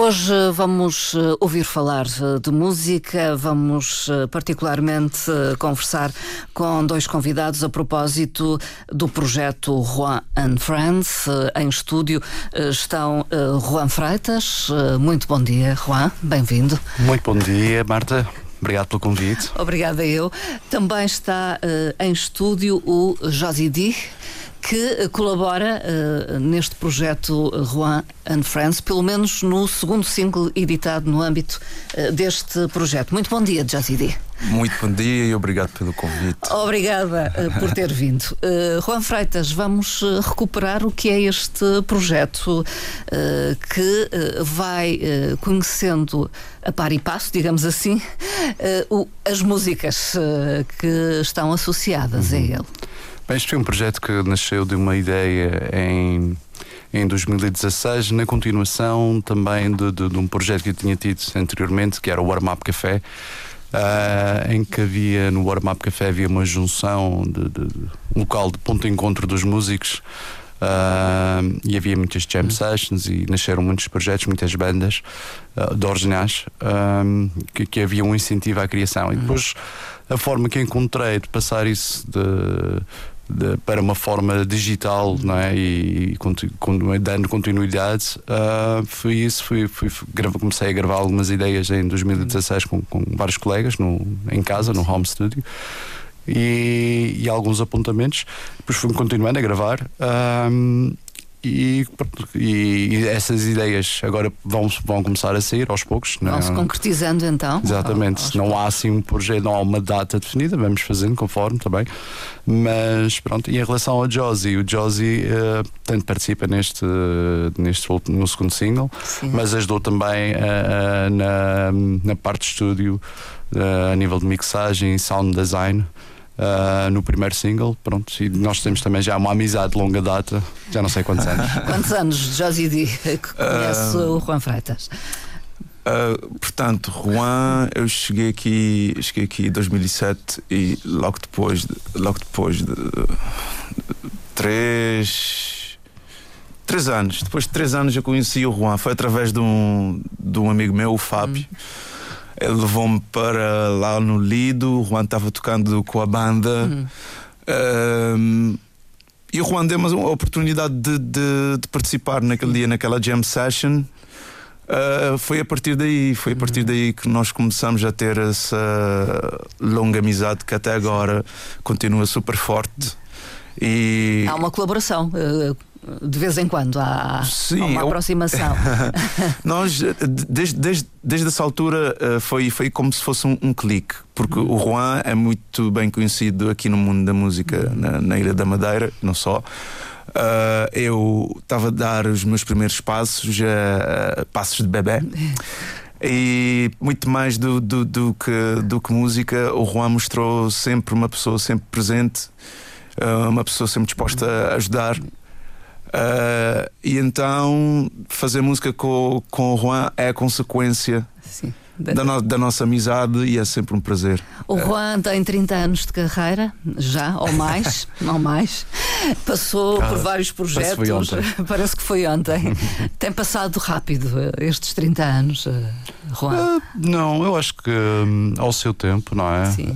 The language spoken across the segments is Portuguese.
Hoje vamos ouvir falar de música, vamos particularmente conversar com dois convidados a propósito do projeto Juan&Friends. Em estúdio estão Juan Freitas. Muito bom dia, Juan, bem-vindo. Muito bom dia, Marta. Obrigado pelo convite. Obrigada eu. Também está em estúdio o Josidi, que colabora neste projeto Juan&Friends, pelo menos no segundo single editado no âmbito deste projeto. Muito bom dia, Josidi. Muito bom dia e obrigado pelo convite. Obrigada por ter vindo. Juan Freitas, vamos recuperar o que é este projeto que vai conhecendo a par e passo, digamos assim, as músicas que estão associadas a ele. Bem, este foi um projeto que nasceu de uma ideia em 2016, na continuação também de um projeto que eu tinha tido anteriormente, que era o Warm Up Café, em que havia, no Warm Up Café havia uma junção, um local de ponto de encontro dos músicos, e havia muitas jam sessions e nasceram muitos projetos, muitas bandas de originais, que havia um incentivo à criação. E depois a forma que encontrei de passar isso para uma forma digital, não é? E dando continuidade, foi isso. Comecei a gravar algumas ideias em 2016 com vários colegas em casa, no home studio, e alguns apontamentos. Depois fui continuando a gravar, e essas ideias agora vão começar a sair aos poucos. Vão-se concretizando então. Exatamente, não há assim um projeto, não há uma data definida, vamos fazendo conforme também. Mas pronto, e em relação ao Josie, o Josie tanto participa no segundo single. Sim. Mas ajudou também na parte de estúdio, a nível de mixagem e sound design. No primeiro single, pronto, e nós temos também já uma amizade de longa data, já não sei quantos anos. Quantos anos, Josidi, que conhece o Juan Freitas? Portanto, Juan, eu cheguei aqui em 2007 e depois de três anos eu conheci o Juan. Foi através de um amigo meu, o Fábio. Ele levou-me para lá no Lido. O Juan estava tocando com a banda. E o Juan deu-me uma oportunidade de participar naquele dia, naquela jam session. Foi a partir daí que nós começamos a ter essa longa amizade que até agora continua super forte. E há uma colaboração. De vez em quando há uma aproximação. Nós, desde essa altura, foi como se fosse um clique, porque o Juan é muito bem conhecido aqui no mundo da música, na Ilha da Madeira, não só. Eu estava a dar os meus primeiros passos, passos de bebê. E muito mais do que música, o Juan mostrou sempre uma pessoa sempre presente, uma pessoa sempre disposta a ajudar. E então fazer música com o Juan é a consequência. Sim, da nossa amizade, e é sempre um prazer. O Juan tem 30 anos de carreira já, ou mais, não mais. Passou por vários projetos. Parece que foi ontem. Tem passado rápido estes 30 anos, Juan? Não, eu acho que ao seu tempo, não é? Sim.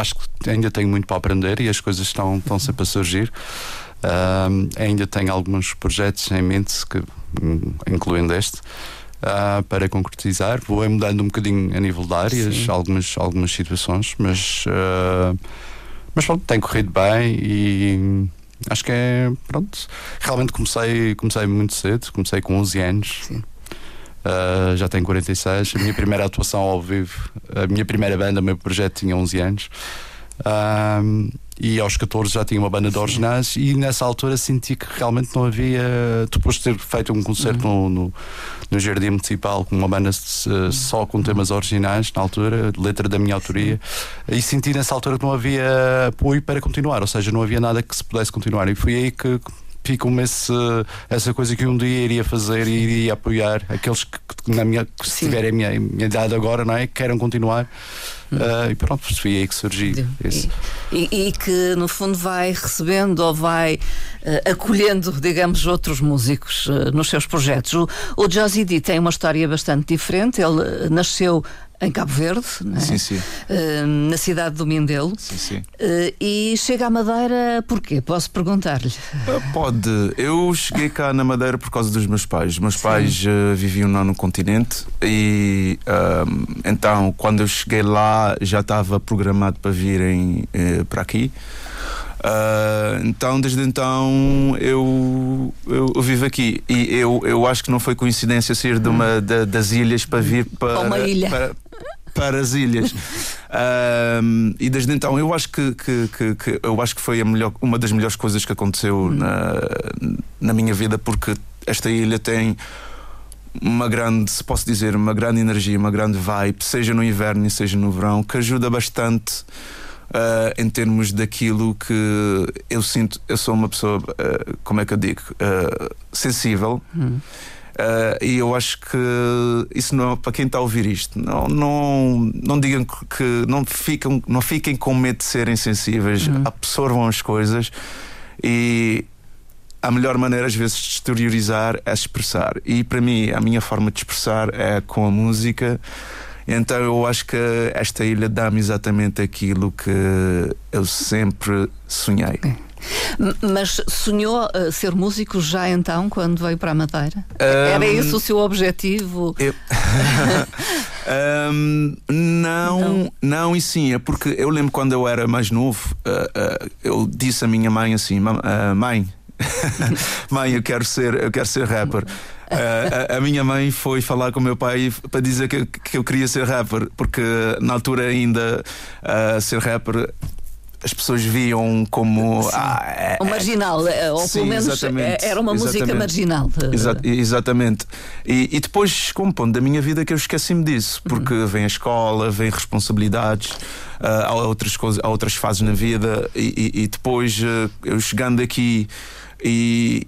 Acho que ainda tenho muito para aprender e as coisas estão sempre a surgir. Ainda tenho alguns projetos em mente, incluindo este, para concretizar. Vou mudando um bocadinho a nível de áreas, algumas situações, mas pronto, tem corrido bem e acho que é pronto. Realmente comecei muito cedo, comecei com 11 anos. Sim. Já tenho 46, a minha primeira atuação ao vivo, a minha primeira banda, o meu projeto, tinha 11 anos, e aos 14 já tinha uma banda de originais, e nessa altura senti que realmente não havia, depois de ter feito um concerto no Jardim Municipal com uma banda só com temas originais, na altura, letra da minha autoria, e senti nessa altura que não havia apoio para continuar, ou seja, não havia nada que se pudesse continuar, e foi aí que ficam-me essa coisa que um dia iria fazer e iria apoiar aqueles que se tiverem a minha idade agora, não é? Que queiram continuar. E pronto, foi aí que surgiu isso. E que no fundo vai recebendo ou vai acolhendo, digamos, outros músicos nos seus projetos. O Josie D tem uma história bastante diferente. Ele nasceu em Cabo Verde, não é? Sim, sim. Na cidade do Mindelo. Sim, sim. E chega à Madeira porquê? Posso perguntar-lhe? Pode. Eu cheguei cá na Madeira por causa dos meus pais. Os meus pais viviam lá no continente e então quando eu cheguei lá já estava programado para virem para aqui. Então desde então eu vivo aqui e eu acho que não foi coincidência sair de uma das ilhas para vir para uma ilha. Para as ilhas. E desde então eu acho que eu acho que foi uma das melhores coisas que aconteceu na minha vida, porque esta ilha tem uma grande, se posso dizer, uma grande energia, uma grande vibe, seja no inverno seja no verão, que ajuda bastante. Em termos daquilo que eu sinto, eu sou uma pessoa, como é que eu digo, sensível. E eu acho que isso não é para quem está a ouvir isto. Não digam que não fiquem com medo de serem sensíveis, absorvam as coisas e a melhor maneira às vezes de exteriorizar é expressar. E para mim, a minha forma de expressar é com a música. Então eu acho que esta ilha dá-me exatamente aquilo que eu sempre sonhei. Okay. Mas sonhou ser músico já então, quando veio para a Madeira? Era esse o seu objetivo? Não e sim, é porque eu lembro quando eu era mais novo, eu disse à minha mãe assim, mãe, eu quero ser rapper. A minha mãe foi falar com o meu pai para dizer que eu queria ser rapper, porque na altura ainda ser rapper as pessoas viam como o marginal, ou sim, pelo menos era uma música marginal. Exatamente. E depois, com um ponto da minha vida que eu esqueci-me disso, porque vem a escola, vem responsabilidades, há outras coisas, há outras fases na vida, e depois eu chegando aqui e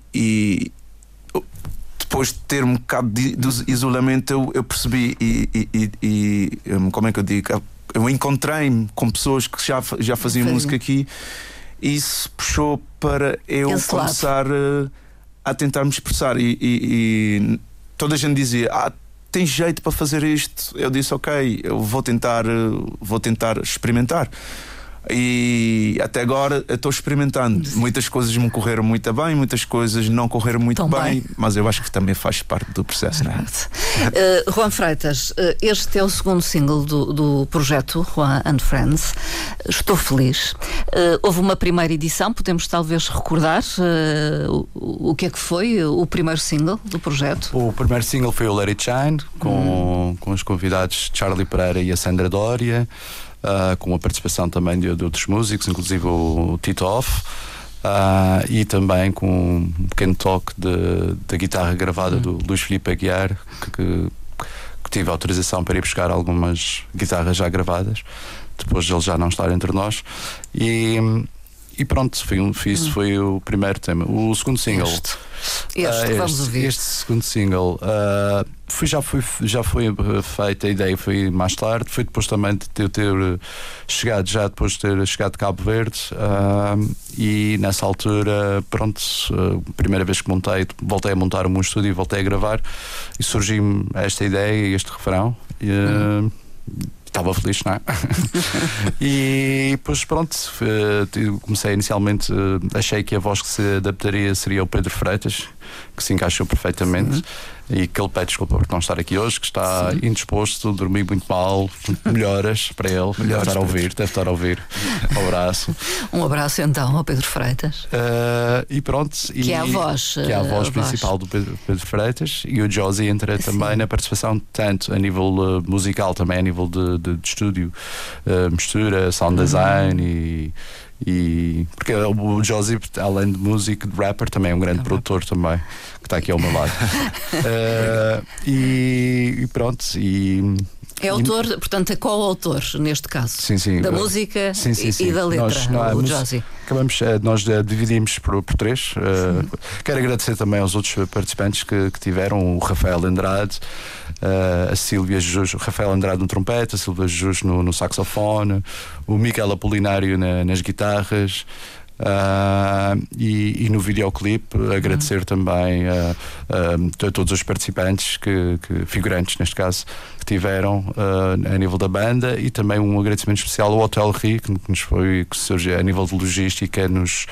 depois de ter um bocado de isolamento, eu percebi e como é que eu digo? Eu encontrei-me com pessoas que já faziam música aqui e isso puxou para eu começar a tentar me expressar. E toda a gente dizia: tem jeito para fazer isto. Eu disse: ok, eu vou tentar experimentar. E até agora eu estou experimentando. Muitas coisas me correram muito bem, muitas coisas não correram muito bem, mas eu acho que também faz parte do processo, não é? Juan Freitas, este é o segundo single do projeto Juan&Friends. Estou feliz. Houve uma primeira edição, podemos talvez recordar o que é que foi o primeiro single do projeto? O primeiro single foi o Let It Shine, com os convidados Charlie Pereira e a Sandra Doria. Com a participação também de outros músicos, inclusive o Tito Off, e também com um pequeno toque da guitarra gravada do Luís Filipe Aguiar, que tive autorização para ir buscar algumas guitarras já gravadas, depois de ele já não estar entre nós. E pronto, isso foi o primeiro tema. O segundo single, vamos ouvir. Este segundo single já foi feita, a ideia foi mais tarde, foi depois também de eu ter chegado, já depois de ter chegado de Cabo Verde, e nessa altura, pronto, primeira vez que voltei a montar um estúdio e voltei a gravar e surgiu esta ideia e este refrão. Estava feliz, não é? E depois pronto, comecei inicialmente, achei que a voz que se adaptaria seria o Pedro Freitas, que se encaixou perfeitamente. E que ele pede desculpa por não estar aqui hoje, que está indisposto, dormi muito mal. Melhoras para ele, deve estar a ouvir. Um abraço. Um abraço então ao Pedro Freitas. E pronto, que é a voz, principal do Pedro Freitas. E o Josie entra também na participação, tanto a nível musical, também a nível de estúdio, mistura, sound design e porque o Josie, além de músico, de rapper, também é um grande produtor também, que está aqui ao meu lado. E pronto, e É autor, portanto, é co-autor, neste caso, da música e da letra, Josi. Nós dividimos por três. Quero agradecer também aos outros participantes que tiveram, o Rafael Andrade, a Silvia Jus, o Rafael Andrade no trompete, a Silvia Jus no saxofone, o Miguel Apolinário nas guitarras. E no videoclipe agradecer também a todos os participantes, figurantes neste caso, que tiveram a nível da banda, e também um agradecimento especial ao Hotel Rio, que surgiu a nível de logística, nos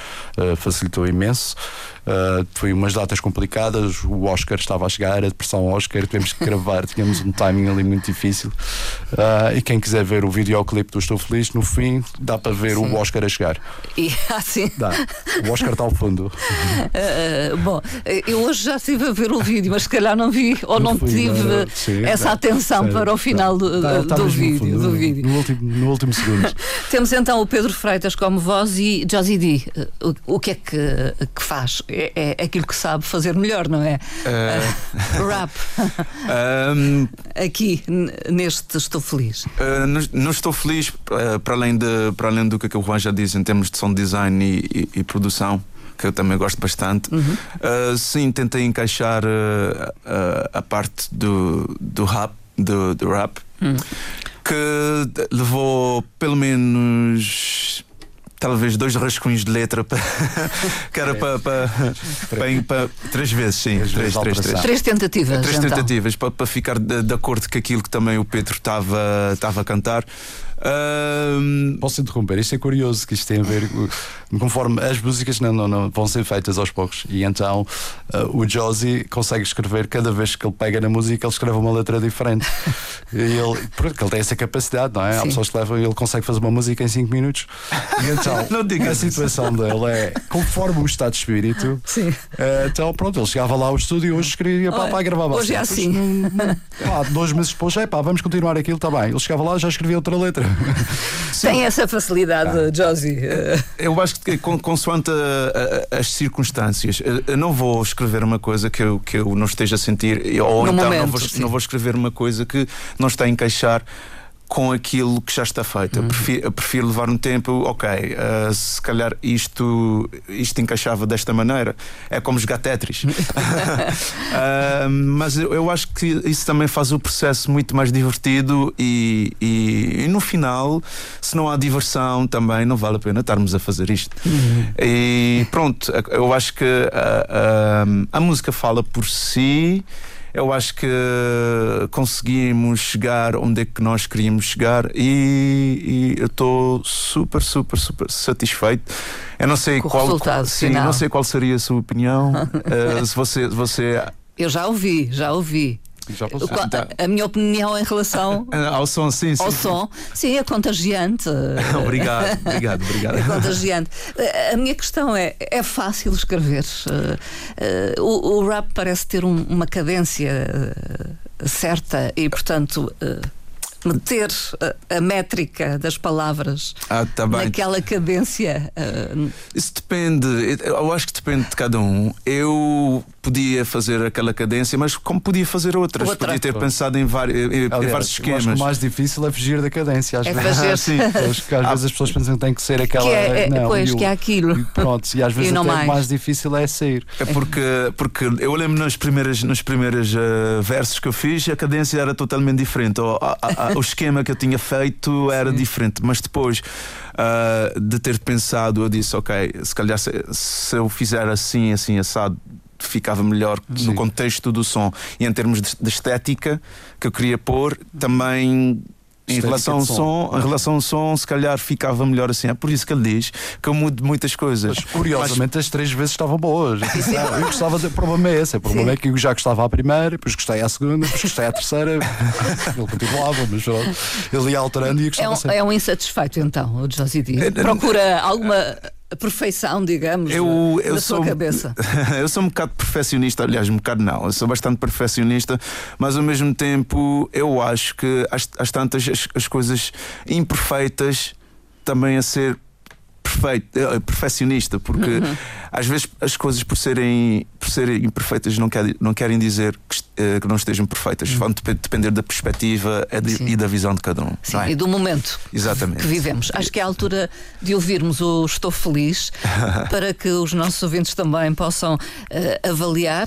facilitou imenso. Foi umas datas complicadas, o Oscar estava a chegar, a depressão Oscar, tivemos que gravar, tínhamos um timing ali muito difícil, e quem quiser ver o videoclipe do Estou Feliz, no fim dá para ver o Oscar a chegar. Sim. Dá. O Oscar está ao fundo. Bom, eu hoje já estive a ver o vídeo, mas se calhar não vi, ou não tive essa atenção para o final do vídeo. No último segundo. Temos então o Pedro Freitas como voz e Josi D. O que é que faz? É aquilo que sabe fazer melhor, não é? Rap. Aqui, neste Estou Feliz. Não estou feliz, para além do que o Juan já disse em termos de som, design e produção, que eu também gosto bastante. Sim, tentei encaixar a parte do rap, que levou pelo menos talvez 2 rascunhos de letra para três vezes, sim. Três tentativas para ficar de acordo com aquilo que também o Pedro estava a cantar. Posso interromper? Isto é curioso, que isto tem a ver conforme as músicas não vão ser feitas aos poucos, e então o Josi consegue escrever, cada vez que ele pega na música ele escreve uma letra diferente. Porque ele tem essa capacidade, não é? Sim. Há pessoas que levam, ele consegue fazer uma música em 5 minutos, e então não diga a situação dele é conforme o estado de espírito. Sim. Então pronto, ele chegava lá ao estúdio hoje, escrevia, pá, gravava hoje é assim, pá, 2 meses depois, vamos continuar aquilo, está bem, ele chegava lá, já escrevia outra letra. Sim. Tem essa facilidade, Josi. Eu acho que consoante as circunstâncias, eu não vou escrever uma coisa que eu não esteja a sentir, ou no então momento, não vou escrever uma coisa que não está a encaixar com aquilo que já está feito. Eu prefiro levar um tempo, se calhar isto encaixava desta maneira. É como jogar Tetris. Mas eu acho que isso também faz o processo muito mais divertido, e no final, se não há diversão, também não vale a pena estarmos a fazer isto. E pronto, eu acho que a música fala por si. Eu acho que conseguimos chegar onde é que nós queríamos chegar, e eu estou super, super, super satisfeito. Eu não sei qual seria a sua opinião. Se você... Eu já ouvi. A minha opinião em relação ao som, sim, é contagiante. obrigado. É contagiante. A minha questão é fácil escrever. O rap parece ter uma cadência certa, e portanto meter a métrica das palavras naquela cadência. Isso depende, eu acho que depende de cada um. Eu podia fazer aquela cadência, mas como podia fazer outras? Podia ter pensado em vários esquemas. Acho que o mais difícil é fugir da cadência. Às vezes as pessoas pensam que tem que ser aquela. Que é aquilo. Pronto, e às vezes o mais difícil é sair. É porque eu lembro nos primeiros versos que eu fiz, a cadência era totalmente diferente. O esquema que eu tinha feito era diferente, mas depois de ter pensado, eu disse: se calhar se eu fizer assim, assado, ficava melhor no contexto do som, e em termos de estética que eu queria pôr também. Em relação ao som, se calhar ficava melhor assim. É por isso que ele diz que eu mudo muitas coisas. Mas curiosamente as 3 vezes estavam boas. Eu gostava de... O problema é esse. O problema é que eu já gostava à primeira, depois gostei à segunda, depois gostei à terceira. Ele continuava, mas ele ia alterando, e eu gostava sempre. É um insatisfeito então, o Josi D. Procura alguma... A perfeição, digamos, da sua cabeça. Eu sou um bocado perfeccionista, aliás, um bocado não, eu sou bastante perfeccionista, mas ao mesmo tempo eu acho que às tantas as coisas imperfeitas também a ser perfeccionista, porque às vezes as coisas por serem imperfeitas não querem dizer que não estejam perfeitas. Vão depender da perspectiva e da visão de cada um. Sim, não é? E do momento. Exatamente. Que vivemos. Acho que é a altura de ouvirmos o Estou Feliz para que os nossos ouvintes também possam avaliar.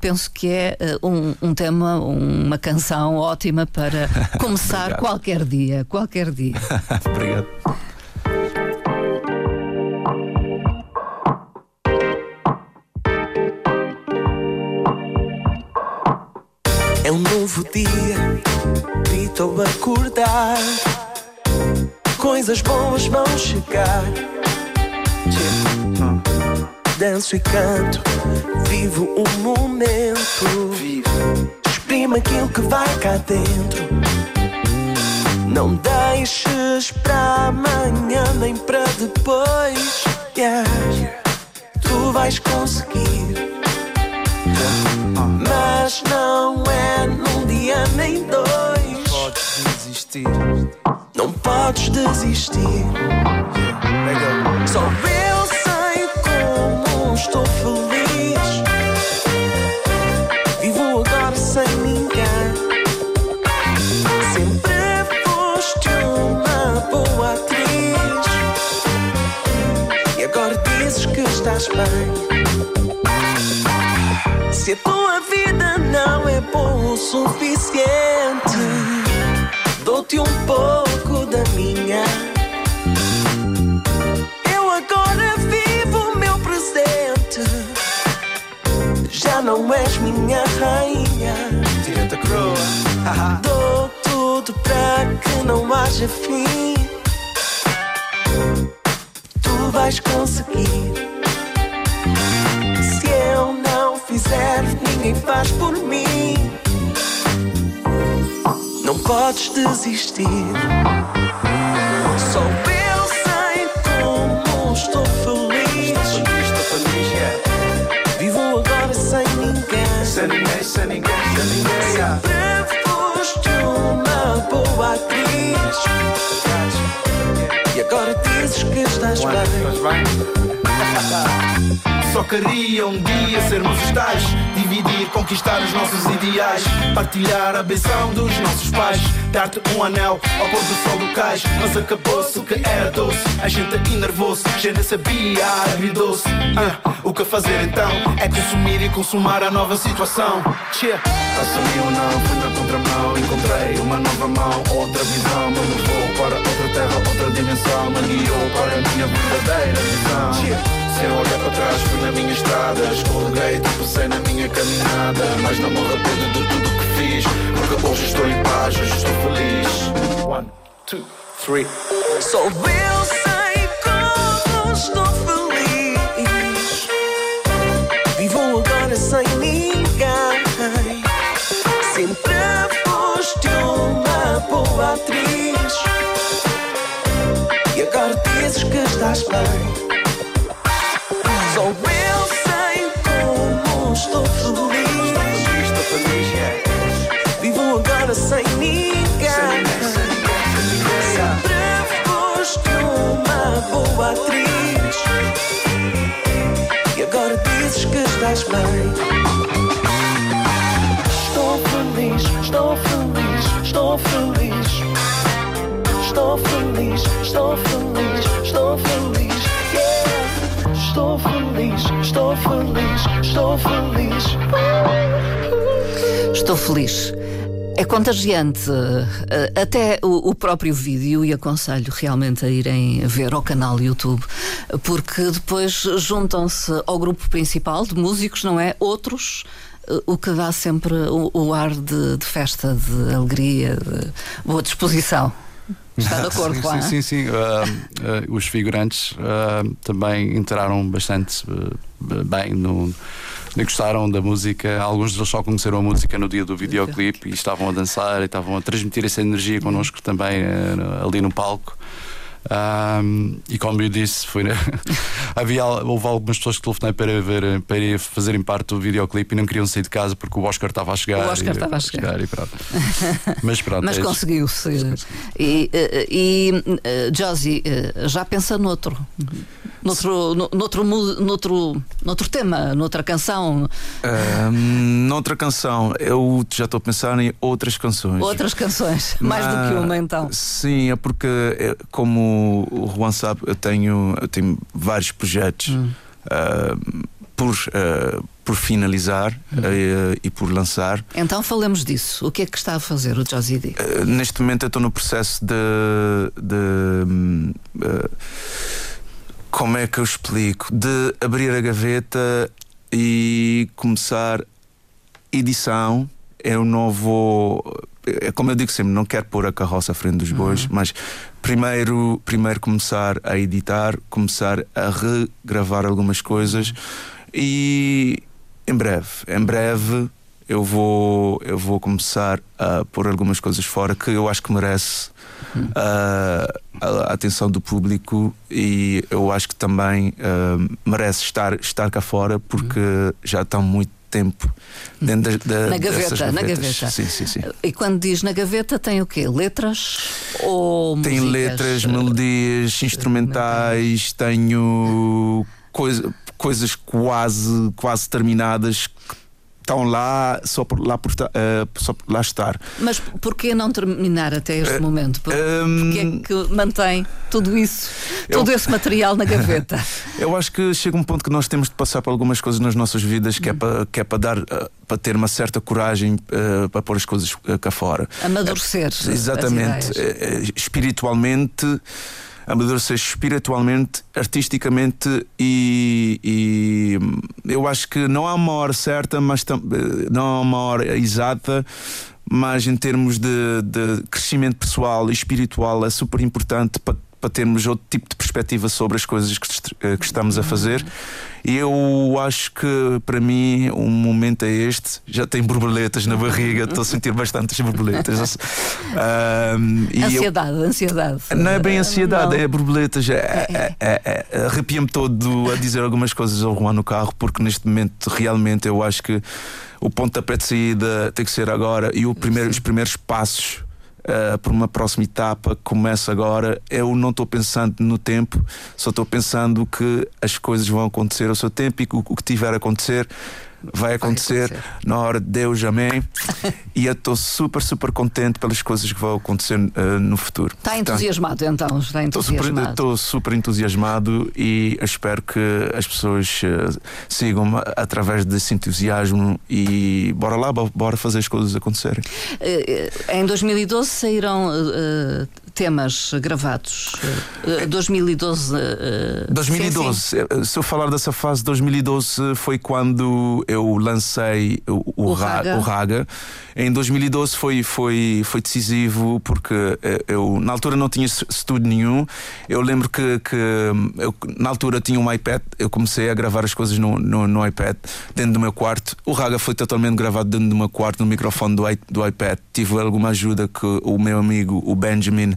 Penso que é um tema, uma canção ótima para começar qualquer dia. Qualquer dia. Obrigado. É um novo dia, grito ao acordar. Coisas boas vão chegar. Danço e canto, vivo o momento. Exprime aquilo que vai cá dentro. Não deixes para amanhã nem para depois. Tu vais conseguir. Mas não é num dia nem dois. Não podes desistir. Só eu sei como estou feliz. Vivo agora sem ninguém. Sempre foste uma boa atriz e agora dizes que estás bem. Se a tua vida não é boa o suficiente, dou-te um pouco da minha. Eu agora vivo o meu presente. Já não és minha rainha. Tira-te a coroa. Dou tudo para que não haja fim. Tu vais conseguir. Ninguém faz por mim. Não podes desistir. Só eu sei como estou feliz. Vivo agora sem ninguém. Sempre foste uma boa atriz e agora dizes que estás bem. Só queria um dia sermos os tais, dividir, conquistar os nossos ideais, partilhar a benção dos nossos pais, dar-te um anel ao pôr do sol do cais. Mas acabou-se o que era doce, a gente enervou-se, já nem sabia, agridou-se. O que fazer então? É consumir e consumar a nova situação. Assumi ou não, fui na contramão, encontrei uma nova mão, outra visão. Me levou para outra terra, outra dimensão, me guiou para a minha verdadeira visão. Sem olhar para trás, fui na minha estrada, escorreguei, tropecei na minha caminhada, mas não me arrependo de tudo o que fiz, porque hoje estou em paz, hoje estou feliz. 1, 2, 3. Só eu sei como estou feliz. Vivo agora sem ninguém. Sempre foste uma boa atriz e agora dizes que estás bem. Só eu sei como estou feliz. Vivo agora sem ninguém. Sempre foste uma boa atriz e agora dizes que estás bem. Estou feliz. Yeah. Estou feliz. Estou feliz. É contagiante. Até o próprio vídeo, e aconselho realmente a irem ver ao canal YouTube, porque depois juntam-se ao grupo principal de músicos, não é? Outros. O que dá sempre o ar de festa, de alegria, de boa disposição. Está de acordo, Juan? Sim. Os figurantes também entraram bastante bem no... Gostaram da música. Alguns deles só conheceram a música no dia do videoclipe e estavam a dançar e estavam a transmitir essa energia connosco também ali no palco. E como eu disse, foi, né? houve algumas pessoas que telefonei para fazerem parte do videoclipe e não queriam sair de casa porque o Oscar estava a chegar. O Oscar estava a chegar. E pronto. Mas conseguiu-se. E Josie, já pensa noutro tema, noutra canção? Noutra canção. Eu já estou a pensar em outras canções. Outras canções, mais do que uma então. Sim, é porque, como o Juan sabe, eu tenho vários projetos por finalizar e por lançar. Então falemos disso. O que é que está a fazer o Josie D? Neste momento eu estou no processo de como é que eu explico? De abrir a gaveta e começar edição. Eu não vou... Como eu digo sempre, não quero pôr a carroça à frente dos bois, mas primeiro começar a editar, começar a regravar algumas coisas e em breve eu vou começar a pôr algumas coisas fora que eu acho que merece a atenção do público, e eu acho que também merece estar cá fora, porque já estão muito tempo dentro na gaveta, Sim, sim, sim. E quando diz na gaveta, tem o quê? Letras ou tem músicas? Tem letras, melodias, instrumentais, tenho coisas quase terminadas que estão lá só por lá estar. Mas porquê não terminar até este momento? Porque é que mantém tudo isso, esse material na gaveta? Eu acho que chega um ponto que nós temos de passar por algumas coisas nas nossas vidas que é para ter uma certa coragem para pôr as coisas cá fora. Amadurecer. Exatamente. Espiritualmente. Amadurecer espiritualmente, artisticamente, e eu acho que não há uma hora certa, mas não há uma hora exata, mas em termos de crescimento pessoal e espiritual é super importante para termos outro tipo de perspectiva sobre as coisas que estamos a fazer. E eu acho que, para mim, um momento é este. Já tenho borboletas na barriga, estou a sentir bastantes borboletas. Ansiedade. Não é bem ansiedade, não. É borboletas. Arrepia-me todo a dizer algumas coisas ao Juan no carro, porque neste momento realmente eu acho que o pontapé de saída tem que ser agora, e os primeiros passos por uma próxima etapa que começa agora. Eu não estou pensando no tempo, só estou pensando que as coisas vão acontecer ao seu tempo, e que o que tiver a acontecer vai acontecer na hora de Deus, amém. E eu estou super contente pelas coisas que vão acontecer no futuro. Está entusiasmado então? Estou super entusiasmado, e espero que as pessoas sigam-me através desse entusiasmo, e bora fazer as coisas acontecerem. Em 2012 saíram temas gravados. 2012, sim. Se eu falar dessa fase, 2012 foi quando eu lancei o Raga. Em 2012 foi decisivo, porque eu na altura não tinha estúdio nenhum. Eu lembro que eu, na altura, tinha um iPad. Eu comecei a gravar as coisas no iPad, dentro do meu quarto. O Raga foi totalmente gravado dentro do meu quarto, no microfone do iPad. Tive alguma ajuda que o meu amigo, o Benjamin,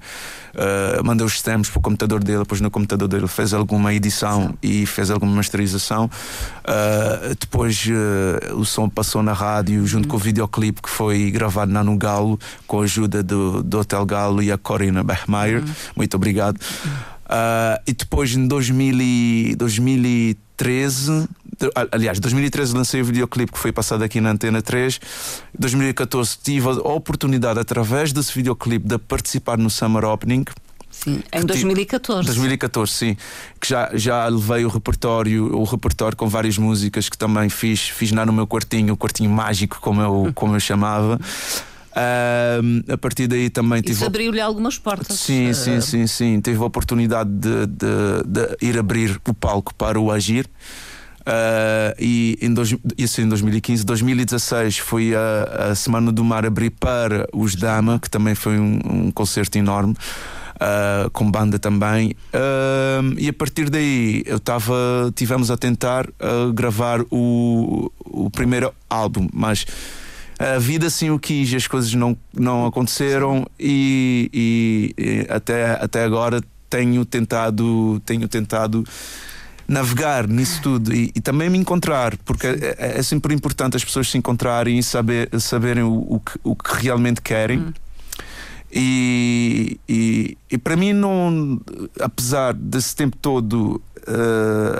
mandei os stems para o computador dele, depois no computador dele fez alguma edição e fez alguma masterização. Depois o som passou na rádio junto com o videoclipe, que foi gravado na no Galo, com a ajuda do Hotel Galo e a Corina Bachmeier. Muito obrigado. E depois em 2013 lancei o videoclipe, que foi passado aqui na Antena 3. Em 2014 tive a oportunidade, através desse videoclipe, de participar no Summer Opening. Sim, em 2014, sim. Que já levei o repertório com várias músicas que também fiz lá no meu quartinho, o quartinho mágico, como eu chamava. A partir daí também isso abriu-lhe algumas portas. Sim. Tive a oportunidade de ir abrir o palco para o Agir. E isso em 2015. 2016 foi a Semana do Mar, abrir para os Dama, que também foi um concerto enorme, com banda também. E a partir daí tivemos a tentar gravar o primeiro álbum, mas a vida assim o quis, as coisas não aconteceram, e até agora tenho tentado navegar nisso tudo e também me encontrar, porque é sempre importante as pessoas se encontrarem e saberem o que realmente querem. E para mim, não, apesar desse tempo todo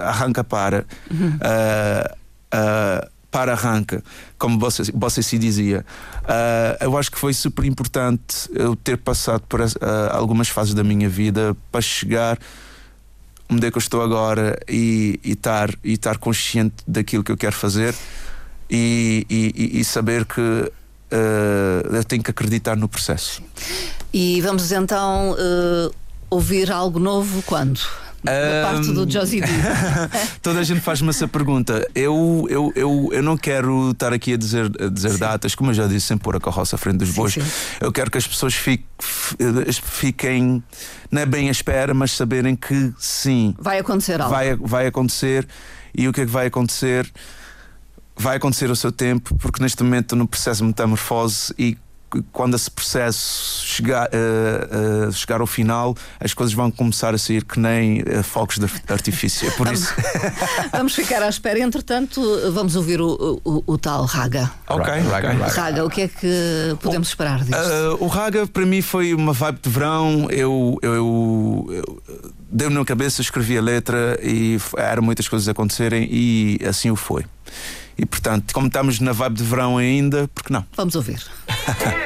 arranca para arranca, como você se dizia, eu acho que foi super importante eu ter passado por algumas fases da minha vida para chegar onde é que eu estou agora e estar consciente daquilo que eu quero fazer e saber que eu tenho que acreditar no processo. E vamos então ouvir algo novo quando? Da parte do Josie D. Toda a gente faz-me essa pergunta. Eu não quero estar aqui a dizer datas, como eu já disse, sem pôr a carroça à frente dos bois. Sim. Eu quero que as pessoas fiquem, não é bem à espera, mas saberem que sim, vai acontecer algo. Vai acontecer. E o que é que vai acontecer? Vai acontecer ao seu tempo, porque neste momento estou num processo de metamorfose e quando esse processo chegar ao final, as coisas vão começar a sair que nem fogos de artifício. Por isso vamos ficar à espera. Entretanto, vamos ouvir o tal Raga. Ok, Raga, o que é que podemos esperar disto? O Raga para mim foi uma vibe de verão. Eu dei-me na cabeça, escrevi a letra e eram muitas coisas a acontecerem e assim o foi. E portanto, como estamos na vibe de verão ainda, por que não? Vamos ouvir. Raga,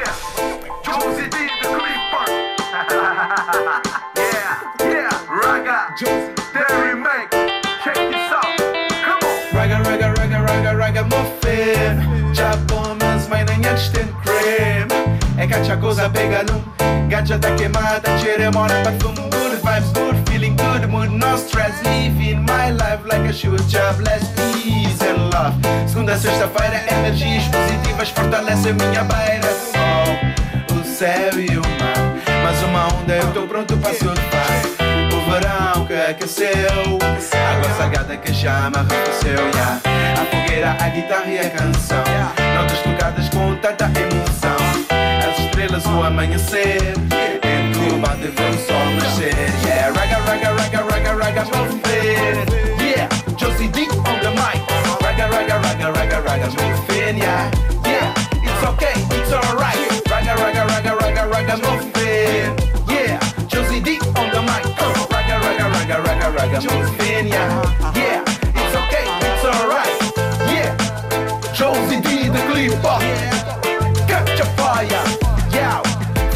raga, raga, raga, raga, muffin. Japonas, meinen Yachten Cream. É gacha coisa pega num. Gacha tá queimada, tiremora pra fumo. Good vibes, good feeling, good mood, no stress. Living my life like a shoe job, let's peace and love. Segunda, sexta-feira, energias positivas fortalecem minha beira. Sol, o céu e o mar. Mais uma onda, eu tô pronto pra surfar. O verão que aqueceu, a água salgada que chama arrefeceu, yeah. A fogueira, a guitarra e a canção, notas tocadas com tanta emoção. As estrelas, o amanhecer, entre o bate ver o sol nascer. Yeah, raga, raga, raga, raga, raga, muffin. Yeah, Josie D on the mic. Raga, raga, raga, raga, raga, muffin. Yeah, yeah, it's okay, it's alright. Raga, raga, raga, raga, raga, muffin. Yeah, Josie D on the mic. Raga, raga, raga, raga, raga, muffin. Yeah, yeah, it's okay, it's alright. Yeah, Josie D the Clipper. Yeah.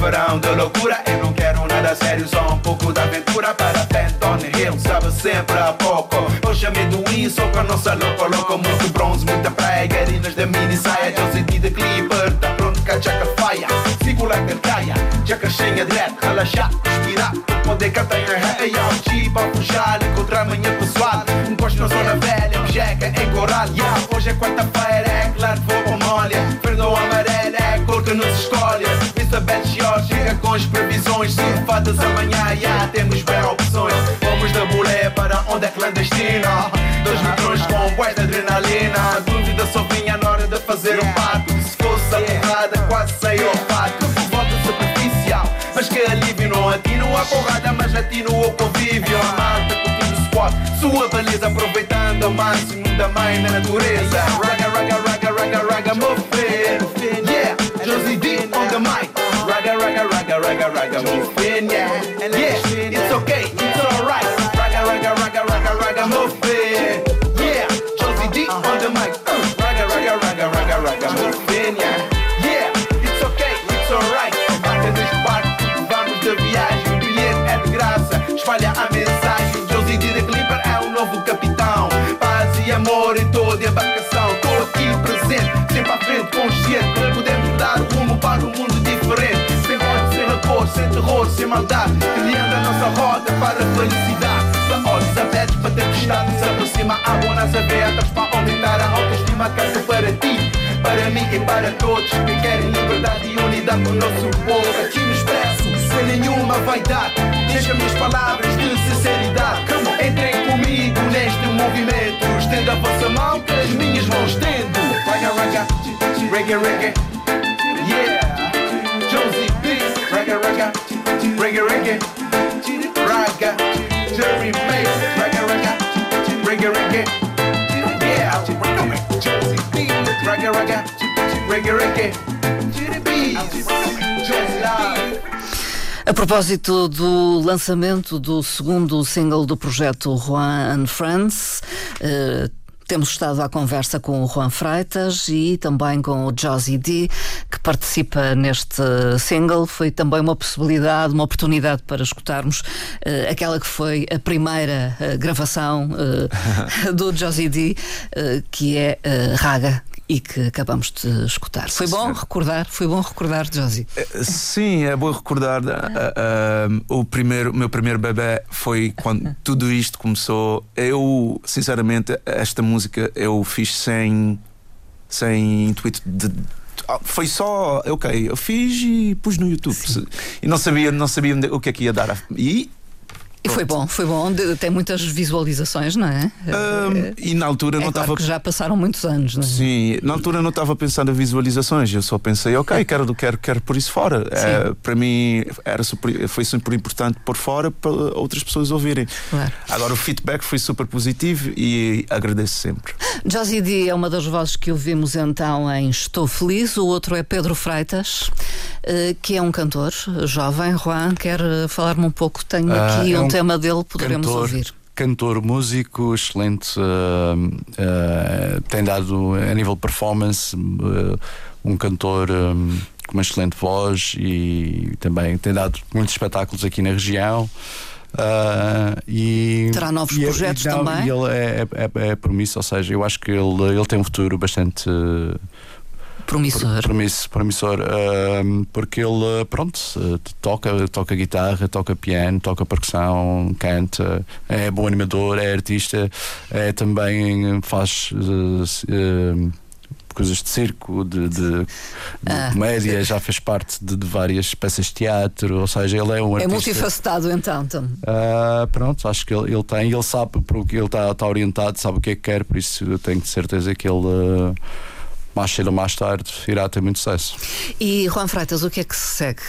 Verão de loucura, eu não quero nada sério, só pouco da aventura para Benton Hill, sabe sempre a pouco. Hoje amendoim, só com a nossa louca, louca, muito bronze, muita praia, garinas da mini saia, Josie D de Clipper, tá pronto que a jaca faia, circula que caia, jaca cheia direto, relaxar, respirar, poder cantar em rei, ao tipo a puxar, encontrar manhã pessoal, encosto na zona velha, objeca em coral, yeah. Hoje é quarta-feira, é claro, vou com molha, verde ou amarelo, é cor que nos escolhe, Elizabeth George chega com as previsões, surfadas amanhã, yeah, temos bem opções, vamos da bolé para a onda clandestina, 2 metrões com bué de adrenalina, a dúvida só vinha na hora de fazer um pato, se fosse aterrada quase saiu ao pato, volta superficial, mas que alívio, não atino a porrada, mas atino ao convívio, a malta curtindo o spot, sua beleza, aproveitando ao máximo da mãe na natureza, raga, raga, raga, raga, raga, muffin, yeah, Josie D on the mic, raga, raga, raga, raga, raga, muffin, yeah, yeah, it's okay, it's alright, raga, raga, raga, raga, raga, muffin, yeah, Josie D on the mic, raga, raga, raga, raga, raga, muffin, yeah. Espalha a mensagem, Josie D the Clipper é o novo capitão. Paz e amor em toda embarcação. Estou aqui presente, sempre à frente, consciente. Podemos dar o rumo para um mundo diferente. Sem ódio, sem rancor, sem terror, sem maldade. Criando a nossa roda para a felicidade. Da olhos abertos para tempestade, se aproxima a boa veia. Atrás para aumentar a autoestima. Casa para ti, para mim e para todos que querem liberdade e unidade com o nosso povo. Aqui no Expresso, sem nenhuma vaidade, deixa minhas palavras de sinceridade. Entrem comigo neste movimento, estenda a vossa mão que as minhas vão estendo. Raga, raga, reggae, reggae, yeah, Josie D, raga, raga, reggae, reggae, raga. A propósito do lançamento do segundo single do projeto Juan&Friends, temos estado à conversa com o Juan Freitas e também com o Josie D, que participa neste single. Foi também uma possibilidade, uma oportunidade para escutarmos aquela que foi a primeira gravação do Josie D, que é Raga, e que acabamos de escutar. Foi bom recordar, Josie. Sim, é bom recordar. O meu primeiro bebê foi quando tudo isto começou. Eu, sinceramente, esta música eu fiz sem intuito de... Foi só, ok, eu fiz e pus no YouTube. Sim. E não sabia o que é que ia dar. E foi bom, tem muitas visualizações, não é? E na altura não estava. Claro que já passaram muitos anos, não é? Sim, na altura não estava pensando em visualizações, eu só pensei, ok, quero por isso fora. Para mim foi super importante por fora para outras pessoas ouvirem. Claro. Agora o feedback foi super positivo e agradeço sempre. Josie D é uma das vozes que ouvimos então em Estou Feliz, o outro é Pedro Freitas, que é um cantor jovem. Juan, quer falar-me um pouco? Tenho aqui um tema dele, poderemos ouvir. Cantor, músico, excelente, tem dado a nível performance, um cantor com uma excelente voz, e também tem dado muitos espetáculos aqui na região. E terá novos projetos também. Ele é promissor, ou seja, eu acho que ele tem um futuro bastante promissor, porque ele, pronto, toca guitarra, toca piano, toca percussão, canta, é bom animador, é artista, é também faz coisas de circo, de comédia, já fez parte de várias peças de teatro, ou seja, ele é um artista. É multifacetado então. Pronto, acho que ele sabe porque ele está orientado, sabe o que é que quer, por isso eu tenho de certeza que ele... mais cedo ou mais tarde irá ter muito sucesso. E Juan Freitas, o que é que se segue?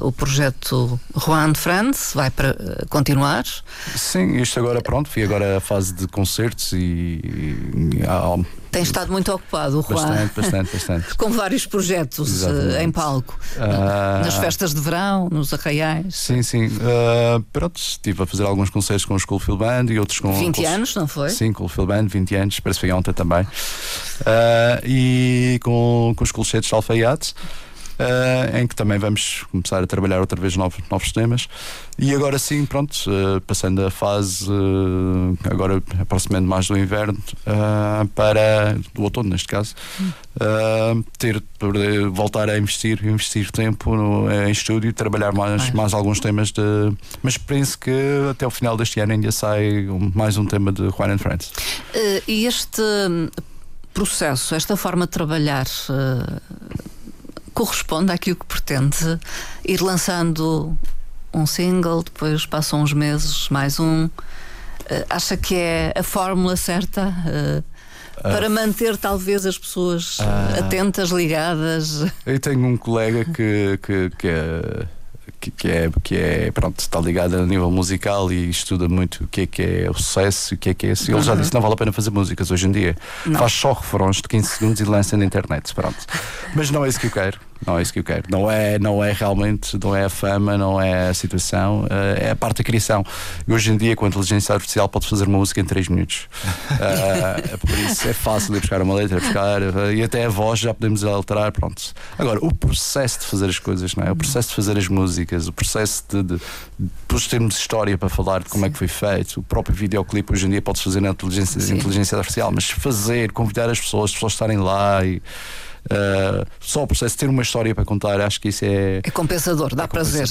O projeto Juan&Friends vai para continuar? Sim, isto agora pronto, fui agora a fase de concertos e tem estado muito ocupado, o Juan. Bastante. Com vários projetos. Exatamente. Em palco, nas festas de verão, nos arraiais. Sim. Pronto, estive a fazer alguns concertos com o School of Band e outros com... 20 anos, não foi? Sim, com o School of Band, 20 anos, parece que foi ontem também. E com os colchetes de Alfaiate, em que também vamos começar a trabalhar outra vez novos temas. E agora sim, pronto, passando a fase, agora aproximando mais do inverno, para do outono neste caso, voltar a investir tempo em estúdio, trabalhar mais alguns temas mas penso que até o final deste ano ainda sai mais um tema de Juan&Friends. E este processo, esta forma de trabalhar, corresponde àquilo que pretende? Ir lançando um single, depois passam uns meses, mais um. Acha que é a fórmula certa para manter talvez as pessoas atentas, ligadas? Eu tenho um colega que é pronto, está ligado a nível musical e estuda muito o que é o sucesso e o que é isso. Ele já disse que não vale a pena fazer músicas hoje em dia. Não. Faz só refrões de 15 segundos e lança na internet, pronto. Mas não é isso que eu quero. Não é realmente, não é a fama, não é a situação, é a parte da criação. E hoje em dia, com a inteligência artificial, pode fazer uma música em 3 minutos. Por isso é fácil de buscar uma letra, e até a voz já podemos alterar, pronto. Agora, o processo de fazer as coisas, não é? O processo de fazer as músicas, o processo de depois termos história para falar de como é que foi feito. O próprio videoclipe hoje em dia pode-se fazer na inteligência artificial, mas fazer, convidar as pessoas estarem lá e... só o processo de ter uma história para contar, acho que isso é compensador, dá prazer.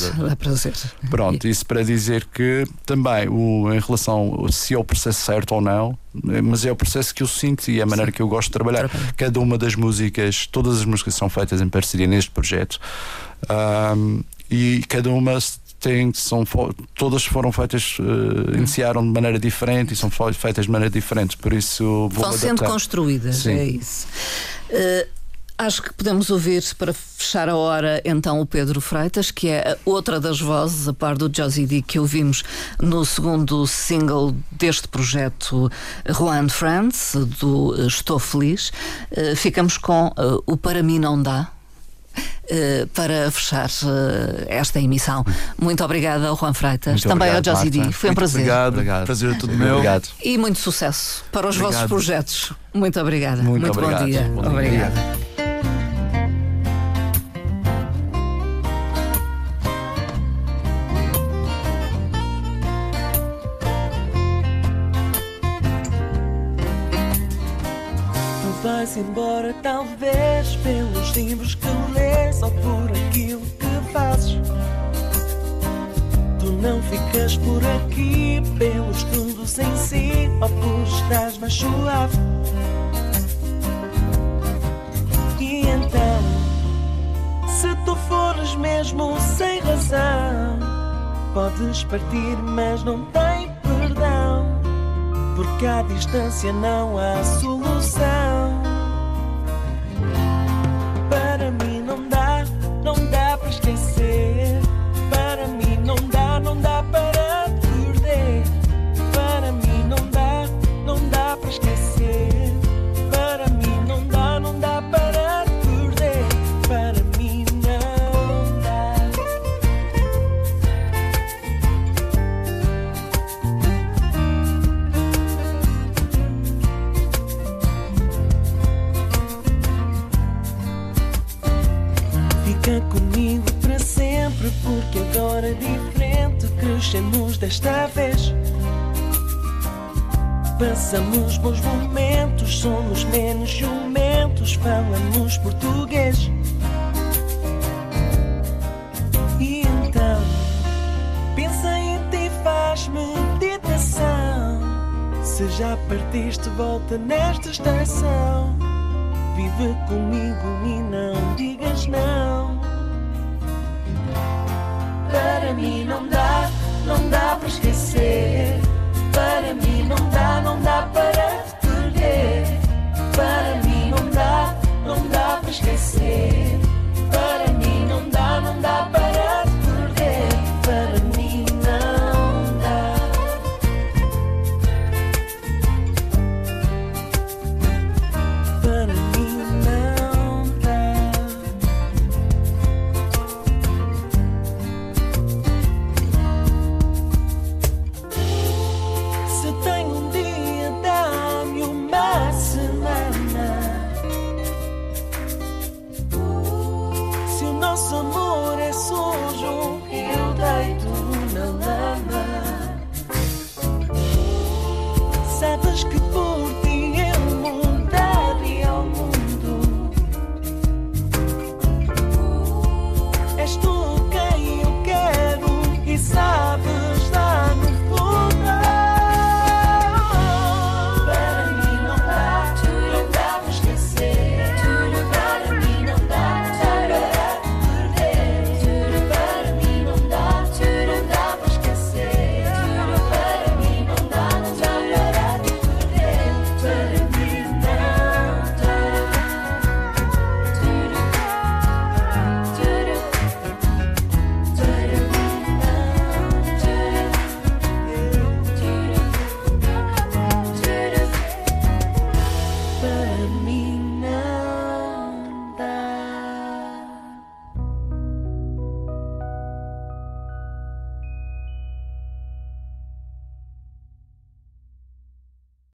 Pronto, isso para dizer que também em relação se é o processo certo ou não, mas é o processo que eu sinto e é a maneira que eu gosto de trabalhar. Cada uma das músicas, todas as músicas são feitas em parceria neste projeto, e cada uma todas foram feitas, iniciaram de maneira diferente e são feitas de maneira diferente, por isso vão sendo construídas. Sim. É isso. Acho que podemos ouvir, para fechar a hora, então o Pedro Freitas, que é outra das vozes, a par do Josie D, que ouvimos no segundo single deste projeto Juan&Friends, do Estou Feliz. Ficamos com O Para Mim Não Dá, para fechar esta emissão. Muito obrigada ao Juan Freitas, muito também obrigado, ao Josidi. Foi um prazer. Obrigado. Prazer é tudo meu. Obrigado. E muito sucesso para os vossos projetos. Muito obrigada. Muito obrigado. Bom dia. Bom dia. Obrigada. Vais embora, talvez pelos livros que lês ou por aquilo que fazes. Tu não ficas por aqui pelos estudos em si ou por estás mais suave. E então, se tu fores mesmo sem razão, podes partir, mas não tem perdão, porque à distância não há solução. Crescemos desta vez, passamos bons momentos, somos menos jumentos, falamos português. E então, pensa em ti, faz meditação. Se já partiste, volta nesta estação. Vive comigo e não digas não. Para mim não dá, não dá para esquecer. Para mim não dá, não dá para perder. Para mim não dá, não dá para esquecer. Para mim não dá, não dá para perder. Para mim não dá. Para mim não dá. Se tenho um dia, dá-me uma semana. Se o nosso amor é sujo,